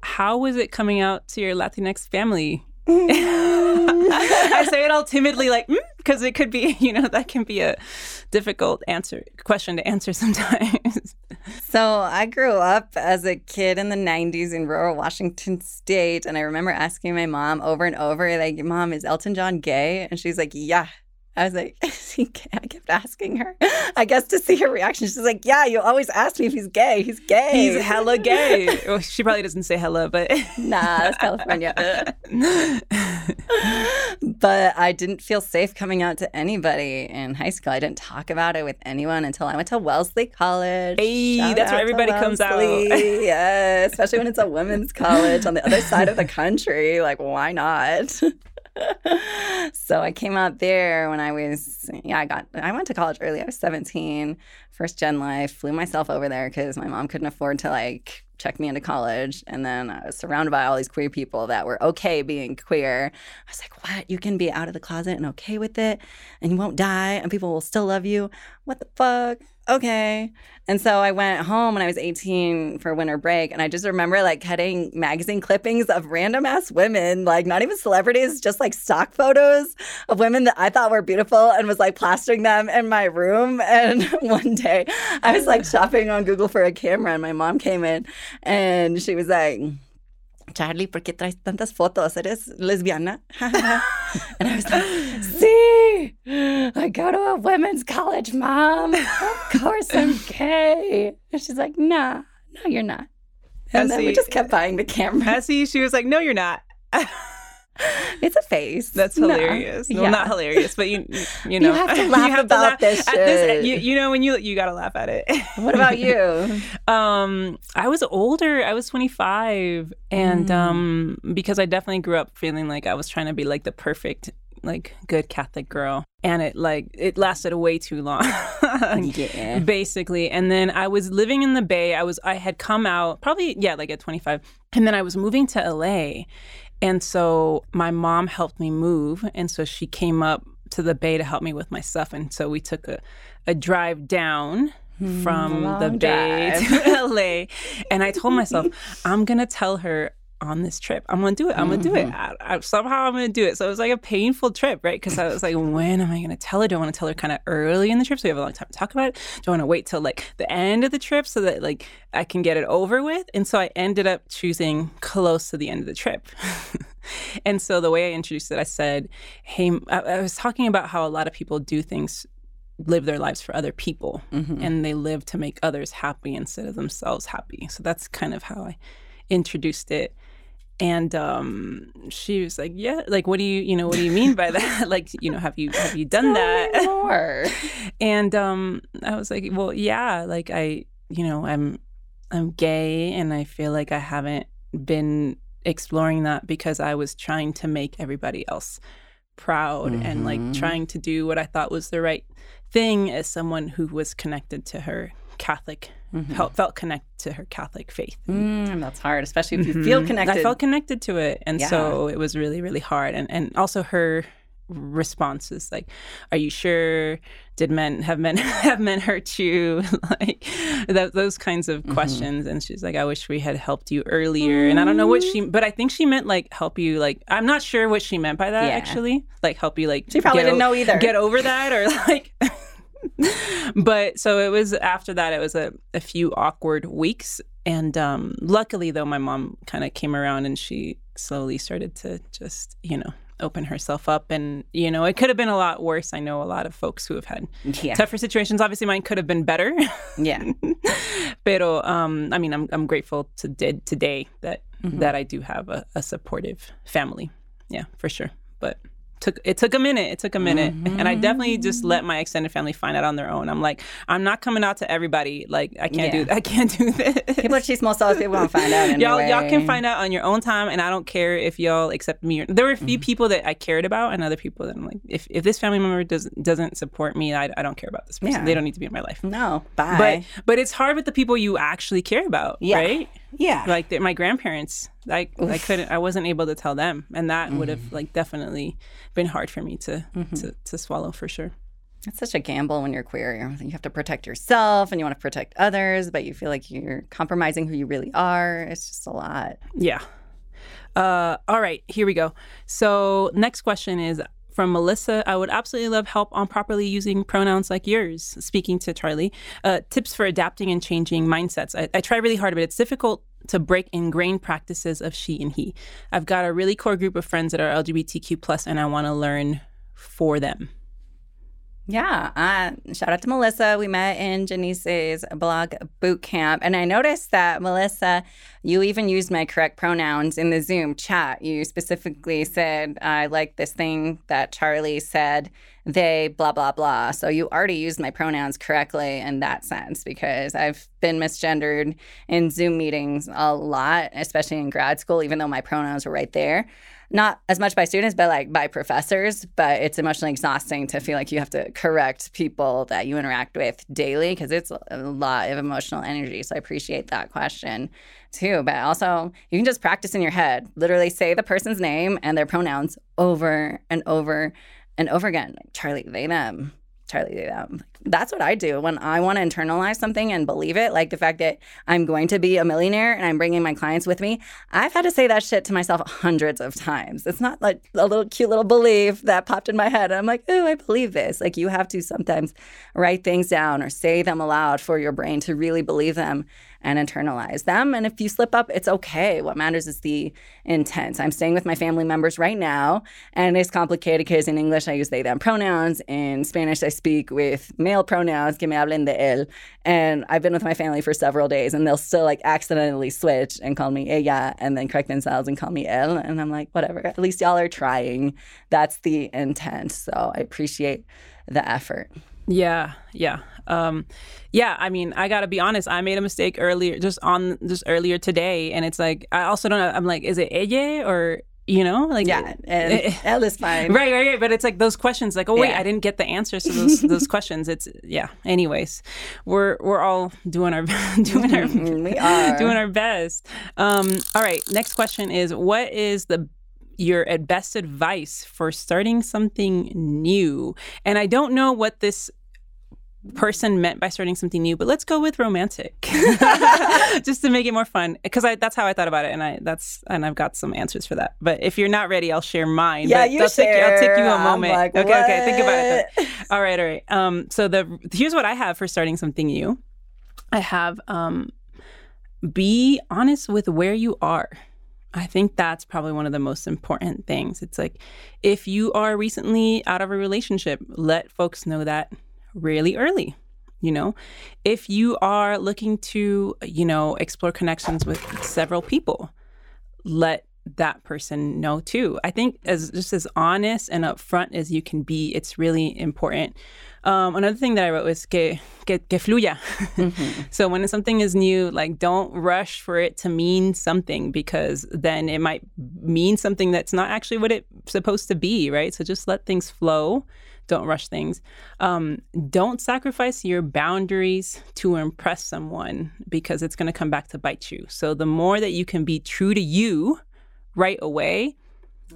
How was it coming out to your Latinx family? I say it all timidly, like, because it could be, you know, that can be a difficult question to answer sometimes. So I grew up as a kid in the 90s in rural Washington State. And I remember asking my mom over and over, like, Mom, is Elton John gay? And she's like, yeah. I was like, is he gay? I kept asking her, I guess, to see her reaction. She's like, yeah, you always ask me if he's gay. He's gay. He's hella gay. Well, she probably doesn't say hella, but... Nah, that's California. But I didn't feel safe coming out to anybody in high school. I didn't talk about it with anyone until I went to Wellesley College. Hey, shout that's where everybody comes out. Yeah, especially when it's a women's college on the other side of the country. Like, why not? So I came out there when I was, I went to college early. I was 17, first gen life, flew myself over there because my mom couldn't afford to like check me into college. And then I was surrounded by all these queer people that were okay being queer. I was like, what? You can be out of the closet and okay with it and you won't die and people will still love you. What the fuck? Okay. And so I went home when I was 18 for winter break. And I just remember like cutting magazine clippings of random ass women, like not even celebrities, just like stock photos of women that I thought were beautiful and was like plastering them in my room. And one day I was like shopping on Google for a camera and my mom came in and she was like, Charly, ¿por qué traes tantas fotos? ¿Eres lesbiana? And I was like, sí, I go to a women's college, Mom. Of course I'm gay. And she's like, nah, no, you're not. And then we just kept buying the camera. Essie, she was like, no, you're not. It's a face. That's hilarious. No, well, not hilarious, but you know. You have to laugh about this shit. You know, when you got to laugh at it. What about you? I was older. I was 25. And because I definitely grew up feeling like I was trying to be like the perfect, like good Catholic girl. And it lasted way too long, yeah. Basically. And then I was living in the Bay. I had come out probably, like at 25. And then I was moving to L.A., and so my mom helped me move. And so she came up to the Bay to help me with my stuff. And so we took a drive down from the Bay to LA. And I told myself, I'm going to tell her on this trip. I'm going to do it. Somehow I'm going to do it. So it was like a painful trip, right? Because I was like, when am I going to tell her? Do I want to tell her kind of early in the trip so we have a long time to talk about it? Do I want to wait till like the end of the trip so that like I can get it over with? And so I ended up choosing close to the end of the trip. And so the way I introduced it, I said, hey, I was talking about how a lot of people do things, live their lives for other people. Mm-hmm. And they live to make others happy instead of themselves happy. So that's kind of how I introduced it. And she was like, yeah, like, what do you mean by that? Like, you know, have you done that? More. And I was like, well, yeah, like I'm gay and I feel like I haven't been exploring that because I was trying to make everybody else proud and like trying to do what I thought was the right thing as someone who was connected to her Catholic felt connected to her Catholic faith. And that's hard, especially if you feel connected. I felt connected to it. And so it was really, really hard. And also her responses like, are you sure? Did men have hurt you? Like that, those kinds of questions. And she's like, I wish we had helped you earlier. And I don't know what she, but I think she meant like help you. Like, I'm not sure what she meant by that actually. Like help you, like she probably didn't know either. Get over that or like, but so it was after that, it was a few awkward weeks. And luckily though, my mom kind of came around and she slowly started to just, you know, open herself up. And, you know, it could have been a lot worse. I know a lot of folks who have had tougher situations. Obviously, mine could have been better. Pero, I mean, I'm grateful to today that that I do have a supportive family. Yeah, for sure. But It took a minute. And I definitely just let my extended family find out on their own. I'm like, I'm not coming out to everybody. Like, I can't do I can't do this. People are chismosas. People don't find out anyway. Y'all can find out on your own time. And I don't care if y'all accept me. There were a few people that I cared about and other people that I'm like, if this family member doesn't support me, I don't care about this person. Yeah. They don't need to be in my life. No, bye. But it's hard with the people you actually care about, right? Yeah. Like my grandparents, I wasn't able to tell them. And that would have like definitely been hard for me to swallow for sure. It's such a gamble when you're queer. You have to protect yourself and you want to protect others, but you feel like you're compromising who you really are. It's just a lot. Yeah. All right, here we go. So next question is from Melissa. I would absolutely love help on properly using pronouns like yours. Speaking to Charly, tips for adapting and changing mindsets. I try really hard, but it's difficult to break ingrained practices of she and he. I've got a really core group of friends that are LGBTQ+, and I want to learn for them. Yeah. Shout out to Melissa. We met in Janice's blog boot camp. And I noticed that, Melissa, you even used my correct pronouns in the Zoom chat. You specifically said, I like this thing that Charly said, they blah, blah, blah. So you already used my pronouns correctly in that sense, because I've been misgendered in Zoom meetings a lot, especially in grad school, even though my pronouns were right there. Not as much by students, but like by professors. But it's emotionally exhausting to feel like you have to correct people that you interact with daily, because it's a lot of emotional energy. So I appreciate that question too. But also, you can just practice in your head. Literally say the person's name and their pronouns over and over and over again. Like Charly, they, them. Charly, they, them. That's what I do when I want to internalize something and believe it. Like the fact that I'm going to be a millionaire and I'm bringing my clients with me. I've had to say that shit to myself hundreds of times. It's not like a little cute little belief that popped in my head. I'm like, oh, I believe this. Like you have to sometimes write things down or say them aloud for your brain to really believe them and internalize them. And if you slip up, it's okay. What matters is the intent. I'm staying with my family members right now, and it's complicated because in English, I use they, them pronouns. In Spanish, I speak with male pronouns, que me hablen de él. And I've been with my family for several days, and they'll still like accidentally switch and call me ella and then correct themselves and call me él. And I'm like, whatever, at least y'all are trying. That's the intent. So I appreciate the effort. Yeah. I mean, I gotta be honest, I made a mistake earlier today. And it's like, I also don't know, I'm like, is it ella or, you know? Like, yeah, él is fine. Right. But it's like those questions, like, oh, wait, I didn't get the answers to those questions. It's, anyways, we're all doing our best. All right, next question is, what is your best advice for starting something new? And I don't know what this person meant by starting something new, but let's go with romantic, just to make it more fun, because that's how I thought about it, and I've got some answers for that. But if you're not ready, I'll share mine. Yeah, but I'll take you a moment. Like, okay, think about it. Then. All right. So here's what I have for starting something new. I have be honest with where you are. I think that's probably one of the most important things. It's like, if you are recently out of a relationship, let folks know that really early, you know. If you are looking to, you know, explore connections with several people, let that person know too. I think as honest and upfront as you can be, it's really important. Another thing that I wrote was que fluya. So when something is new, like don't rush for it to mean something, because then it might mean something that's not actually what it's supposed to be, right? So just let things flow. Don't rush things. Don't sacrifice your boundaries to impress someone, because it's going to come back to bite you. So the more that you can be true to you right away,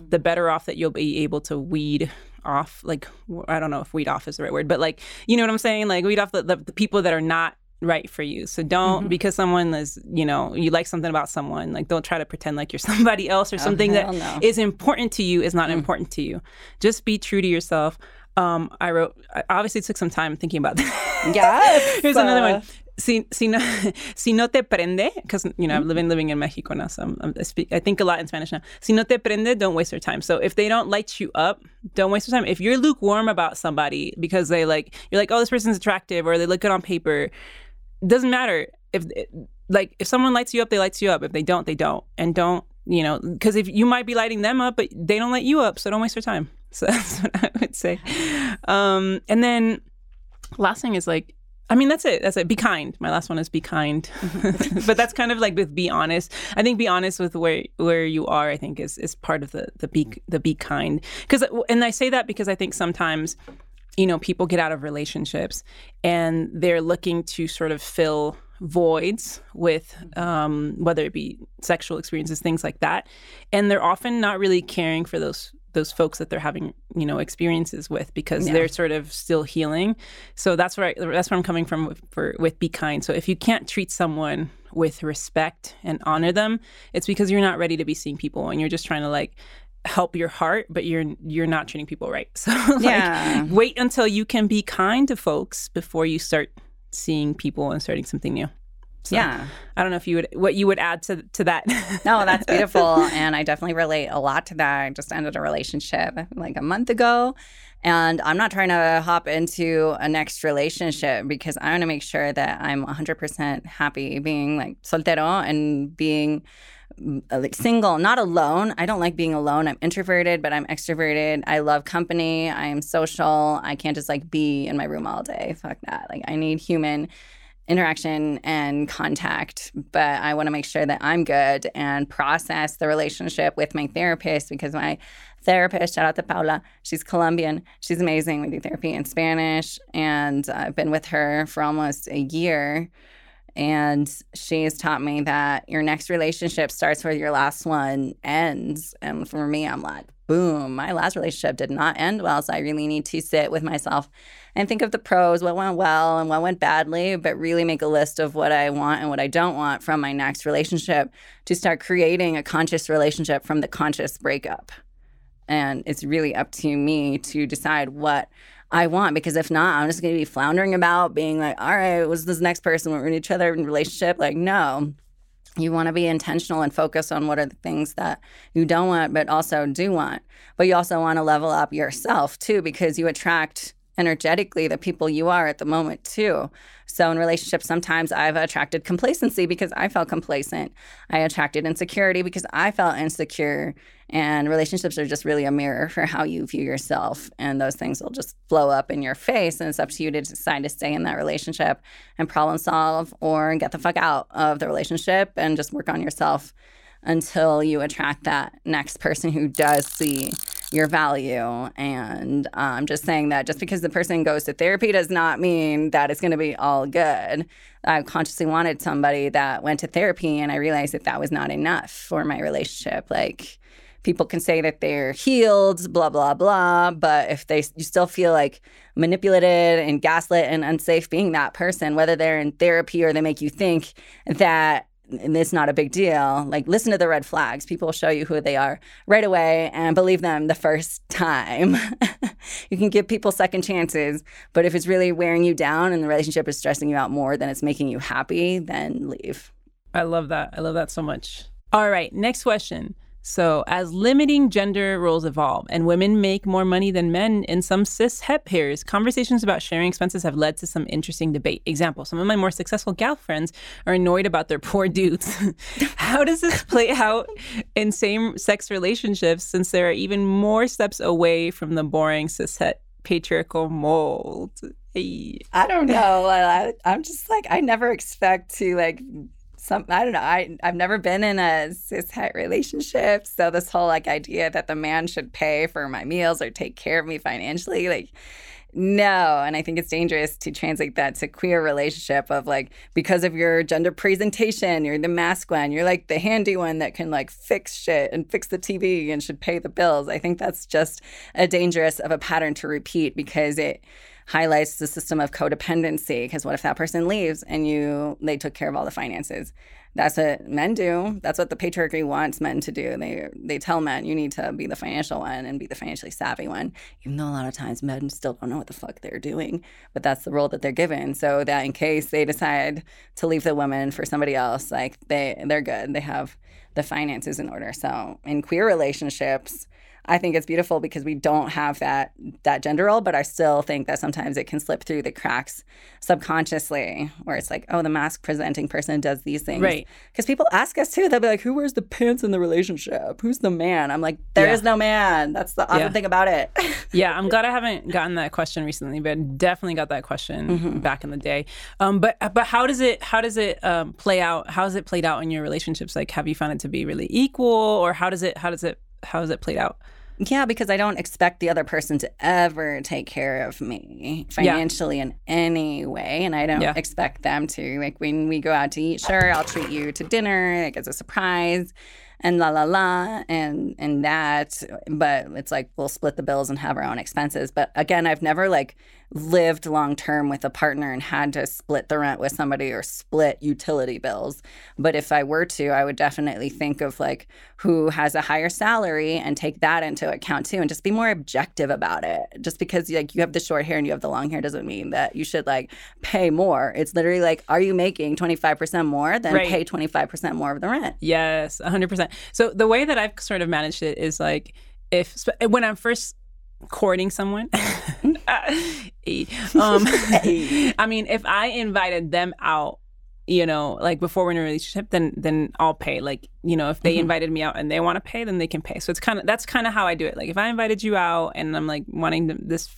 the better off that you'll be able to weed off, like, I don't know if weed off is the right word, but like, you know what I'm saying? Like weed off the people that are not right for you. So don't, mm-hmm. because someone is, you know, you like something about someone, like don't try to pretend like you're somebody else or something that is important to you is not important to you. Just be true to yourself. I obviously took some time thinking about that. Yes. Here's another one. Si no te prende, because, you know, I'm living in Mexico now, so I think a lot in Spanish now. Si no te prende, don't waste your time. So if they don't light you up, don't waste your time. If you're lukewarm about somebody because they like, you're like, oh, this person's attractive or they look good on paper, doesn't matter. If someone lights you up, they lights you up. If they don't, they don't. And don't, you know, because if you might be lighting them up, but they don't light you up, so don't waste your time. So that's what I would say. And then last thing is like, I mean, that's it. That's it. Be kind. My last one is be kind. But that's kind of like with be honest. I think be honest with where you are, I think, is part of the be kind. And I say that because I think sometimes, you know, people get out of relationships and they're looking to sort of fill voids with whether it be sexual experiences, things like that. And they're often not really caring for those folks that they're having, you know, experiences with because they're sort of still healing. So that's where I'm coming from with be kind. So if you can't treat someone with respect and honor them, it's because you're not ready to be seeing people and you're just trying to like help your heart, but you're not treating people right. So wait until you can be kind to folks before you start seeing people and starting something new. So, I don't know if what you would add to that. No, that's beautiful. And I definitely relate a lot to that. I just ended a relationship like a month ago. And I'm not trying to hop into a next relationship because I want to make sure that I'm 100% happy being like soltero and being like single, not alone. I don't like being alone. I'm introverted, but I'm extroverted. I love company. I am social. I can't just like be in my room all day. Fuck that. Like I need human interaction and contact, but I want to make sure that I'm good and process the relationship with my therapist because my therapist, shout out to Paula, she's Colombian. She's amazing. We do therapy in Spanish and I've been with her for almost a year. And she's taught me that your next relationship starts where your last one ends. And for me, I'm like, boom, my last relationship did not end well. So I really need to sit with myself and think of the pros, what went well and what went badly, but really make a list of what I want and what I don't want from my next relationship to start creating a conscious relationship from the conscious breakup. And it's really up to me to decide what I want, because if not, I'm just going to be floundering about being like, all right, was this next person, we're in each other in relationship? Like, no, you want to be intentional and focus on what are the things that you don't want, but also do want. But you also want to level up yourself too, because you attract energetically the people you are at the moment too. So in relationships, sometimes I've attracted complacency because I felt complacent. I attracted insecurity because I felt insecure. And relationships are just really a mirror for how you view yourself. And those things will just blow up in your face. And it's up to you to decide to stay in that relationship and problem solve or get the fuck out of the relationship and just work on yourself until you attract that next person who does see your value. And I'm just saying that just because the person goes to therapy does not mean that it's going to be all good. I consciously wanted somebody that went to therapy, and I realized that that was not enough for my relationship. Like, people can say that they're healed, blah, blah, blah, but if you still feel like manipulated and gaslit and unsafe being that person, whether they're in therapy or they make you think that it's not a big deal, like, listen to the red flags. People will show you who they are right away and believe them the first time. You can give people second chances, but if it's really wearing you down and the relationship is stressing you out more than it's making you happy, then leave. I love that. I love that so much. All right, next question. So, as limiting gender roles evolve and women make more money than men in some cis het pairs, conversations about sharing expenses have led to some interesting debate. Example, some of my more successful gal friends are annoyed about their poor dudes. How does this play out in same-sex relationships since there are even more steps away from the boring cis het patriarchal mold? Hey. I don't know. I'm just like, I never expect to like... I don't know. I've never been in a cishet relationship, so this whole like idea that the man should pay for my meals or take care of me financially, like No, and I think it's dangerous to translate that to queer relationship of like, because of your gender presentation, you're the mask one, you're like the handy one that can like fix shit and fix the TV and should pay the bills. I think that's just a dangerous of a pattern to repeat because it highlights the system of codependency. Because what if that person leaves and they took care of all the finances? That's what men do. That's what the patriarchy wants men to do. They tell men, you need to be the financial one and be the financially savvy one, even though a lot of times men still don't know what the fuck they're doing. But that's the role that they're given, so that in case they decide to leave the woman for somebody else, like they're good. They have the finances in order. So in queer relationships, I think it's beautiful because we don't have that gender role, but I still think that sometimes it can slip through the cracks subconsciously where it's like, oh, the mask presenting person does these things. Right. Because people ask us too. They'll be like, who wears the pants in the relationship? Who's the man? I'm like, there is no man. That's the awesome thing about it. Yeah, I'm glad I haven't gotten that question recently, but definitely got that question back in the day. But how does it play out? How has it played out in your relationships? Like, have you found it to be really equal, or how has it played out? Yeah, because I don't expect the other person to ever take care of me financially in any way. And I don't expect them to. Like, when we go out to eat, sure, I'll treat you to dinner, like as a surprise, and and that. But it's like, we'll split the bills and have our own expenses. But again, I've never like lived long term with a partner and had to split the rent with somebody or split utility bills. But if I were to, I would definitely think of like who has a higher salary and take that into account too, and just be more objective about it. Just because like you have the short hair and you have the long hair doesn't mean that you should like pay more. It's literally like, are you making 25% more? Then pay 25% more of the rent. Yes, 100%. So the way that I've sort of managed it is like, when I'm first courting someone, I mean, if I invited them out, you know, like before we're in a relationship, then I'll pay. Like, you know, if they invited me out and they want to pay, then they can pay. So that's kind of how I do it. Like, if I invited you out and I'm like wanting this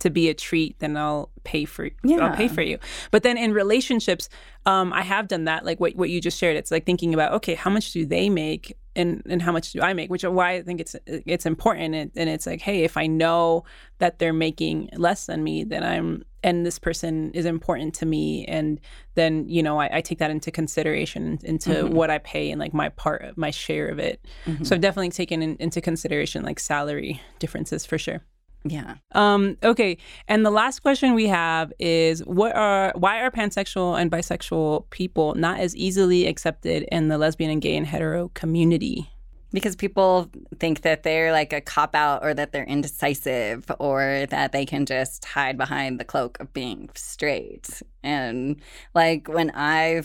to be a treat, then I'll pay for you. Yeah. I'll pay for you. But then in relationships, I have done that. Like what you just shared, it's like thinking about, okay, how much do they make and how much do I make? Which is why I think it's important. And it's like, hey, if I know that they're making less than me, then and this person is important to me. And then, you know, I take that into consideration, into what I pay and like my share of it. Mm-hmm. So I've definitely taken into consideration like salary differences for sure. Yeah. Okay. And the last question we have is, why are pansexual and bisexual people not as easily accepted in the lesbian and gay and hetero community? Because people think that they're like a cop-out, or that they're indecisive, or that they can just hide behind the cloak of being straight. And like when I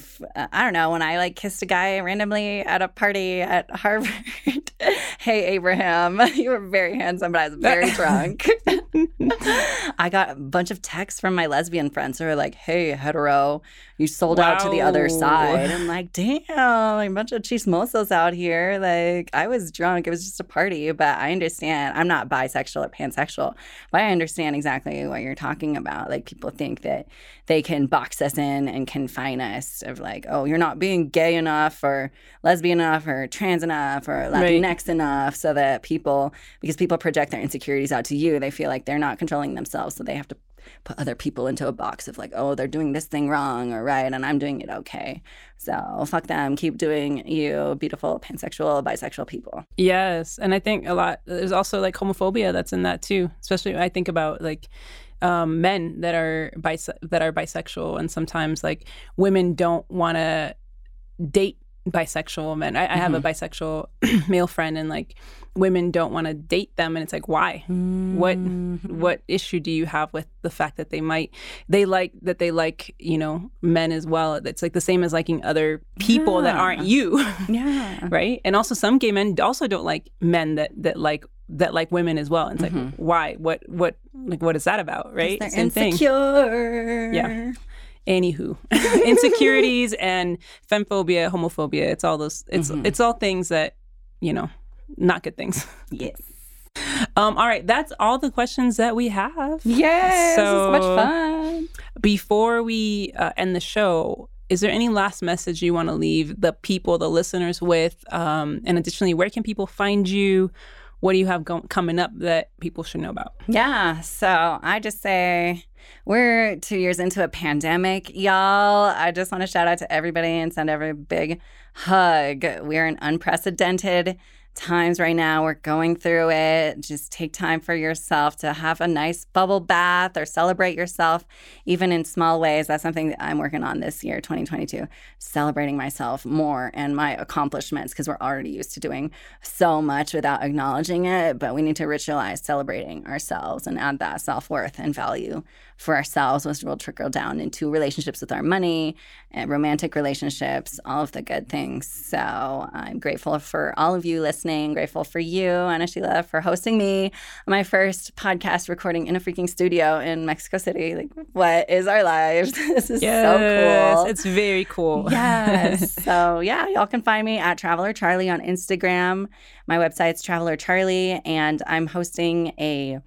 like kissed a guy randomly at a party at Harvard. Hey, Abraham, you were very handsome, but I was very drunk. I got a bunch of texts from my lesbian friends who were like, hey, hetero, you sold out to the other side. I'm like, damn, a bunch of chismosos out here. Like, I was drunk. It was just a party. But I understand. I'm not bisexual or pansexual, but I understand exactly what you're talking about. Like, people think that they can box us in and confine us of like, oh, you're not being gay enough or lesbian enough or trans enough or Latinx enough, so that because people project their insecurities out to you. They feel like they're not controlling themselves, so they have to put other people into a box of like, oh, they're doing this thing wrong or right, and I'm doing it okay. So fuck them. Keep doing you, beautiful pansexual, bisexual people. Yes. And I think there's also like homophobia that's in that too, especially when I think about like men that are bisexual, and sometimes like women don't want to date bisexual men. I have a bisexual male friend, and like women don't want to date them, and it's like, why? What issue do you have with the fact that they like you know, men as well? It's like the same as liking other people that aren't you. Yeah. Right? And also some gay men also don't like men that like women as well. And it's like, why? What like, what is that about? Right? They're same insecure. Thing. Yeah. Anywho, insecurities and femphobia, homophobia, it's all those, it's all things that, you know, not good things. Yes. All right. That's all the questions that we have. Yes. So this is much fun. Before we end the show, is there any last message you want to leave the listeners with? And additionally, where can people find you? what do you have coming up that people should know about? Yeah, so I just say we're 2 years into a pandemic, y'all. I just want to shout out to everybody and send every big hug. We're in unprecedented times right now. We're going through it. Just take time for yourself to have a nice bubble bath or celebrate yourself, even in small ways. That's something that I'm working on this year, 2022, celebrating myself more and my accomplishments, because we're already used to doing so much without acknowledging it. But we need to ritualize celebrating ourselves and add that self-worth and value for ourselves, which will trickle down into relationships with our money and romantic relationships, all of the good things. So I'm grateful for all of you listening, grateful for you, Ana Sheila, for hosting me on my first podcast recording in a freaking studio in Mexico City. Like, what is our lives? This is so cool. It's very cool. Yes. So yeah, y'all can find me at Traveler Charly on Instagram. My website's Traveler Charly, and I'm hosting a...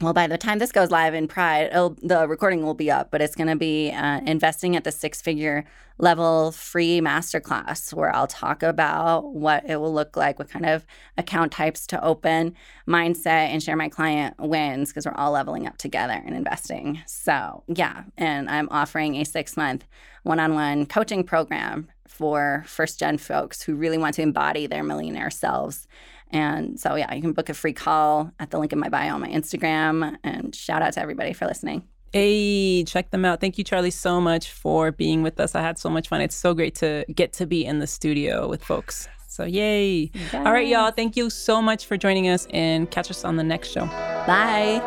Well, by the time this goes live in Pride, the recording will be up, but it's going to be investing at the six-figure level free masterclass where I'll talk about what it will look like, what kind of account types to open, mindset, and share my client wins, because we're all leveling up together and investing. So, yeah, and I'm offering a 6-month one-on-one coaching program for first-gen folks who really want to embody their millionaire selves. And so, yeah, you can book a free call at the link in my bio on my Instagram. And shout out to everybody for listening. Hey, check them out. Thank you, Charly, so much for being with us. I had so much fun. It's so great to get to be in the studio with folks. So, yay. Yes. All right, y'all. Thank you so much for joining us, and catch us on the next show. Bye.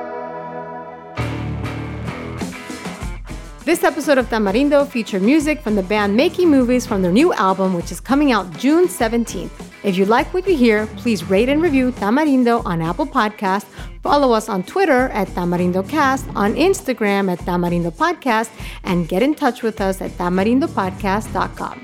This episode of Tamarindo featured music from the band Making Movies from their new album, which is coming out June 17th. If you like what you hear, please rate and review Tamarindo on Apple Podcasts. Follow us on Twitter at TamarindoCast, on Instagram at Tamarindo Podcast, and get in touch with us at tamarindopodcast.com.